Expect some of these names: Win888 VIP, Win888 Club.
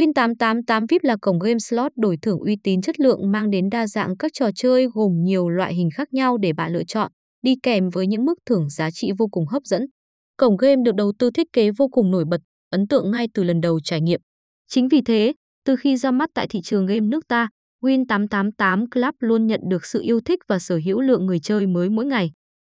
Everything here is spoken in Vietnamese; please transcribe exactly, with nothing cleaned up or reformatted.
Win tám tám tám vi ai pi là cổng game slot đổi thưởng uy tín chất lượng mang đến đa dạng các trò chơi gồm nhiều loại hình khác nhau để bạn lựa chọn, đi kèm với những mức thưởng giá trị vô cùng hấp dẫn. Cổng game được đầu tư thiết kế vô cùng nổi bật, ấn tượng ngay từ lần đầu trải nghiệm. Chính vì thế, từ khi ra mắt tại thị trường game nước ta, Win tám tám tám Club luôn nhận được sự yêu thích và sở hữu lượng người chơi mới mỗi ngày.